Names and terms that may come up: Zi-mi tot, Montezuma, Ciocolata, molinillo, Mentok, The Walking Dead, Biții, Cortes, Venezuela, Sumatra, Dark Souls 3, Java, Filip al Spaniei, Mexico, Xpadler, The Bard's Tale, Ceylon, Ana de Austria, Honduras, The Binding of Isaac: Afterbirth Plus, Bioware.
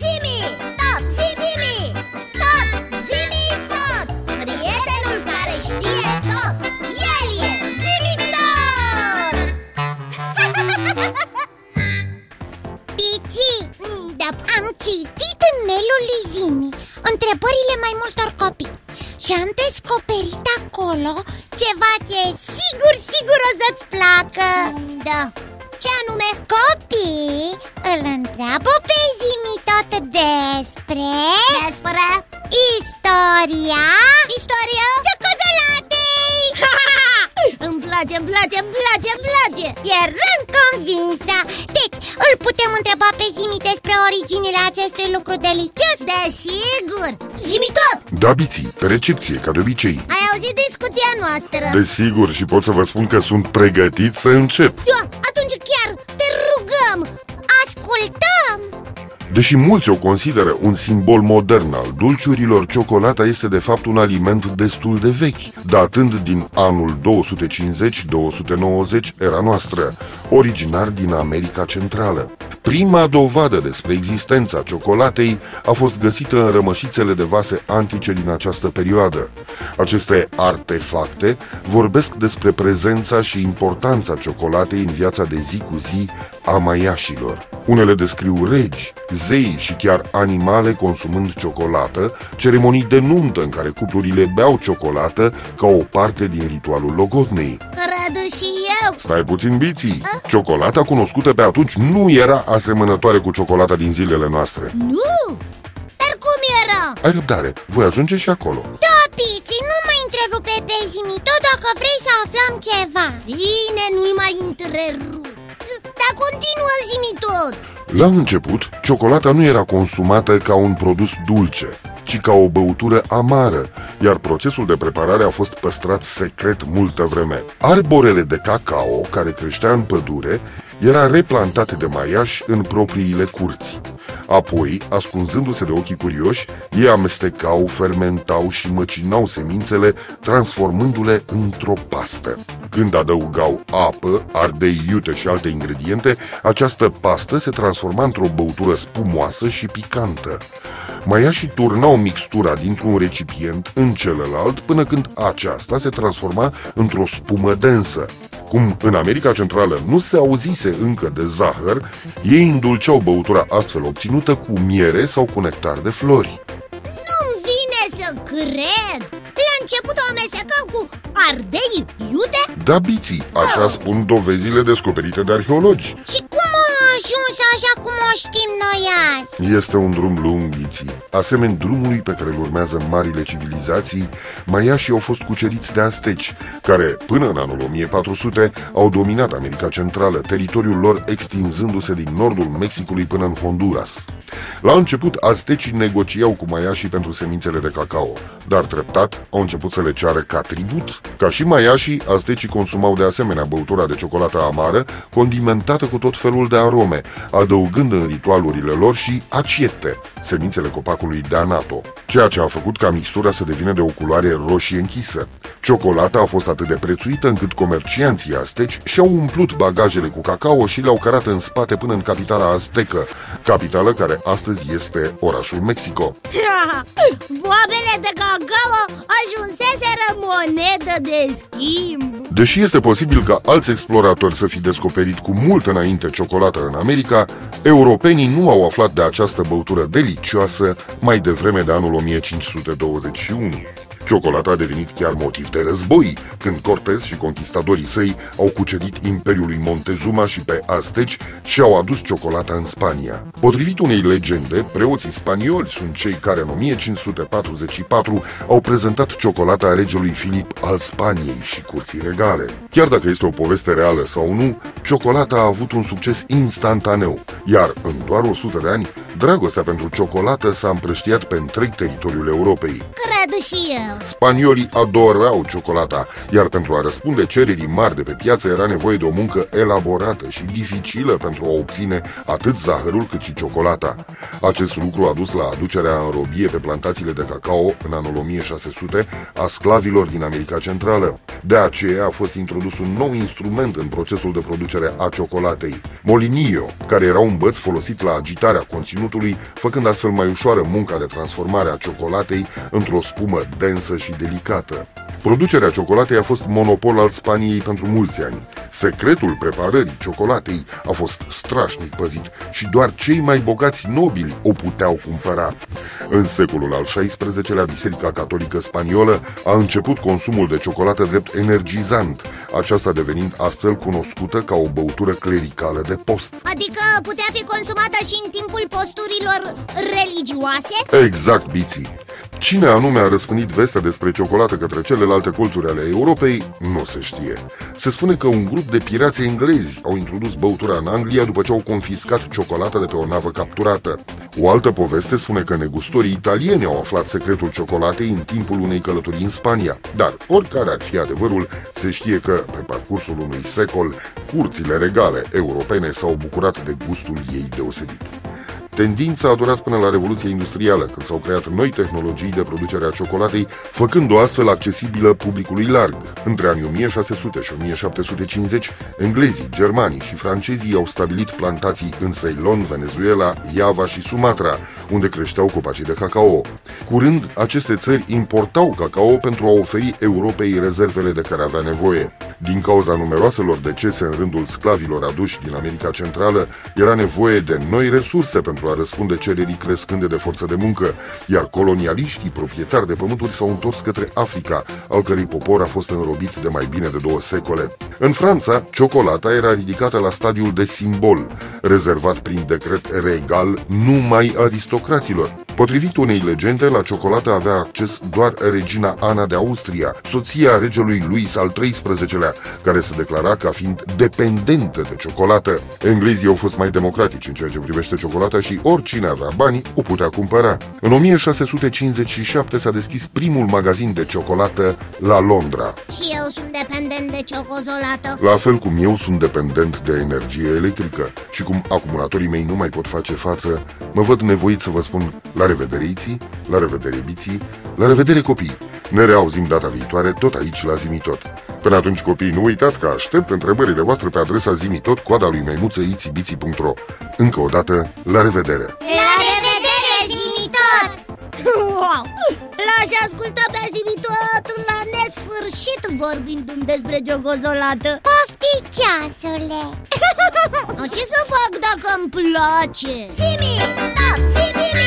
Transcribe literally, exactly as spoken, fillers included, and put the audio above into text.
Zi-mi tot, zi-mi tot, zi-mi tot, prietenul care știe tot, el e Zi-mi tot! Pici, da, am citit în mail-ul lui Zi-mi întrebările mai multor copii și am descoperit acolo ceva ce sigur, sigur o să-ți placă. Da. Ce anume? Copii îl întreabă pe Zi-mi tot despre... Despre? Istoria... Istoria? Ciocolatei! Îmi place, îmi place, îmi place, îmi place! Eram convinsă! Deci, îl putem întreba pe Zi-mi despre originile acestui lucru delicios? Desigur! Zi-mi tot! Da, Biții, pe recepție, ca de obicei. Ai auzit discuția noastră? Desigur, și pot să vă spun că sunt pregătit să încep. Da, atunci chiar te rugăm! Ascultăm! Deși mulți o consideră un simbol modern al dulciurilor, ciocolata este de fapt un aliment destul de vechi, datând din anul două sute cincizeci - două sute nouăzeci era noastră, originar din America Centrală. Prima dovadă despre existența ciocolatei a fost găsită în rămășițele de vase antice din această perioadă. Aceste artefacte vorbesc despre prezența și importanța ciocolatei în viața de zi cu zi a maiașilor. Unele descriu regi, zei și chiar animale consumând ciocolată, ceremonii de nuntă în care cuplurile beau ciocolată ca o parte din ritualul logodnei. Radu și eu! Stai puțin, Biții! A? Ciocolata cunoscută pe atunci nu era asemănătoare cu ciocolata din zilele noastre. Nu! Dar cum era? Ai răbdare, voi ajunge și acolo. Da, Biții, nu mă întrerupe pe Zi-mi tot dacă vrei să aflăm ceva. Bine, nu-l mai întrerup. Dar continuă, Zi-mi tot! La început, ciocolata nu era consumată ca un produs dulce, ci ca o băutură amară, iar procesul de preparare a fost păstrat secret multă vreme. Arborele de cacao, care creștea în pădure, era replantat de maiași în propriile curți. Apoi, ascunzându-se de ochii curioși, ei amestecau, fermentau și măcinau semințele, transformându-le într-o pastă. Când adăugau apă, ardei iute și alte ingrediente, această pastă se transforma într-o băutură spumoasă și picantă. Maiașii turnau mixtura dintr-un recipient în celălalt până când aceasta se transforma într-o spumă densă. Cum în America Centrală nu se auzise încă de zahăr, ei îndulceau băutura astfel obținută cu miere sau cu nectar de flori. Nu-mi vine să cred! La început o amestecau cu ardei iute? Da, Biții, așa spun dovezile descoperite de arheologi. Și cum a ajuns așa cum o știm noi azi? Este un drum lung, Biții. Asemeni drumului pe care îl urmează marile civilizații, maiașii au fost cuceriți de azteci, care, până în anul o mie patru sute, au dominat America Centrală, teritoriul lor extinzându-se din nordul Mexicului până în Honduras. La început, aztecii negociau cu maiașii pentru semințele de cacao, dar treptat au început să le ceară ca tribut. Ca și maiașii, aztecii consumau de asemenea băutura de ciocolată amară, condimentată cu tot felul de arome, adăugând în ritualurile lor și aciete, semințele copacului de anato, ceea ce a făcut ca mixtura să devină de o culoare roșie închisă. Ciocolata a fost atât de prețuită încât comercianții azteci și-au umplut bagajele cu cacao și le-au cărat în spate până în capitala aztecă, capitală care astăzi este orașul Mexico. Boabele de cacao ajunseseră monedă de schimb. Deși este posibil ca alți exploratori să fi descoperit cu mult înainte ciocolata în America, europenii nu au aflat de această băutură delicioasă mai devreme de anul o mie cinci sute douăzeci și unu. Ciocolata a devenit chiar motiv de război, când Cortes și conquistadorii săi au cucerit imperiul lui Montezuma și pe azteci și au adus ciocolata în Spania. Potrivit unei legende, preoții spanioli sunt cei care în o mie cinci sute patruzeci și patru au prezentat ciocolata regelui Filip al Spaniei și curții regale. Chiar dacă este o poveste reală sau nu, ciocolata a avut un succes instantaneu, iar în doar o sută de ani, dragostea pentru ciocolată s-a împrăștiat pe întreg teritoriul Europei. Cred ciocolată și eu. Spaniolii adorau ciocolata, iar pentru a răspunde cererii mari de pe piață era nevoie de o muncă elaborată și dificilă pentru a obține atât zahărul cât și ciocolata. Acest lucru a dus la aducerea în robie pe plantațiile de cacao în anul o mie șase sute a sclavilor din America Centrală. De aceea a fost introdus un nou instrument în procesul de producere a ciocolatei, molinillo, care era un băț folosit la agitarea conținutului, făcând astfel mai ușoară munca de transformare a ciocolatei într-o spumă densă și delicată. Producerea ciocolatei a fost monopol al Spaniei pentru mulți ani. Secretul preparării ciocolatei a fost strașnic păzit și doar cei mai bogați nobili o puteau cumpăra. În secolul al șaisprezecelea-lea, Biserica Catolică Spaniolă a început consumul de ciocolată drept energizant, aceasta devenind astfel cunoscută ca o băutură clericală de post. Adică putea fi consumată și în timpul posturilor religioase? Exact, Biții. Cine anume a răspândit vestea despre ciocolată către celelalte colțuri ale Europei, nu se știe. Se spune că un grup de pirați englezi au introdus băutura în Anglia după ce au confiscat ciocolata de pe o navă capturată. O altă poveste spune că negustorii italieni au aflat secretul ciocolatei în timpul unei călătorii în Spania. Dar, oricare ar fi adevărul, se știe că, pe parcursul unui secol, curțile regale europene s-au bucurat de gustul ei deosebit. Tendința a durat până la Revoluția Industrială, când s-au creat noi tehnologii de producere a ciocolatei, făcând-o astfel accesibilă publicului larg. Între anii o mie șase sute și o mie șapte sute cincizeci, englezii, germanii și francezii au stabilit plantații în Ceylon, Venezuela, Java și Sumatra, unde creșteau copacii de cacao. Curând, aceste țări importau cacao pentru a oferi Europei rezervele de care avea nevoie. Din cauza numeroaselor decese în rândul sclavilor aduși din America Centrală, era nevoie de noi resurse pentru a răspunde cererii crescânde de forță de muncă, iar colonialiștii proprietari de pământuri s-au întors către Africa, al cărei popor a fost înrobit de mai bine de două secole. În Franța, ciocolata era ridicată la stadiul de simbol, rezervat prin decret regal numai aristocraților. Potrivit unei legende, la ciocolată avea acces doar regina Ana de Austria, soția regelui Louis al treisprezecelea-lea, care se declara ca fiind dependentă de ciocolată. Englezii au fost mai democratici în ceea ce privește ciocolata și oricine avea bani o putea cumpăra. În o mie șase sute cincizeci și șapte s-a deschis primul magazin de ciocolată la Londra. Și eu sunt dependent de ciocolată. La fel cum eu sunt dependent de energie electrică și cum acumulatorii mei nu mai pot face față, mă văd nevoit să vă spun la revedere, Iții, la revedere, Biții, la revedere, copii. Ne reauzim data viitoare tot aici la Zi-mi tot. Până atunci, copii, nu uitați că aștept întrebările voastre pe adresa Zi-mi tot, coada lui maimuță, itsybitsy punct ro. Încă o dată, la revedere! La revedere, Zi-mi tot! Wow! L-aș asculta pe Zi-mi tot la nesfârșit vorbindu-mi despre ciocozolată. Pofti, ceasule! Dar ce să fac dacă îmi place? Zi-mi tot! Zi-mi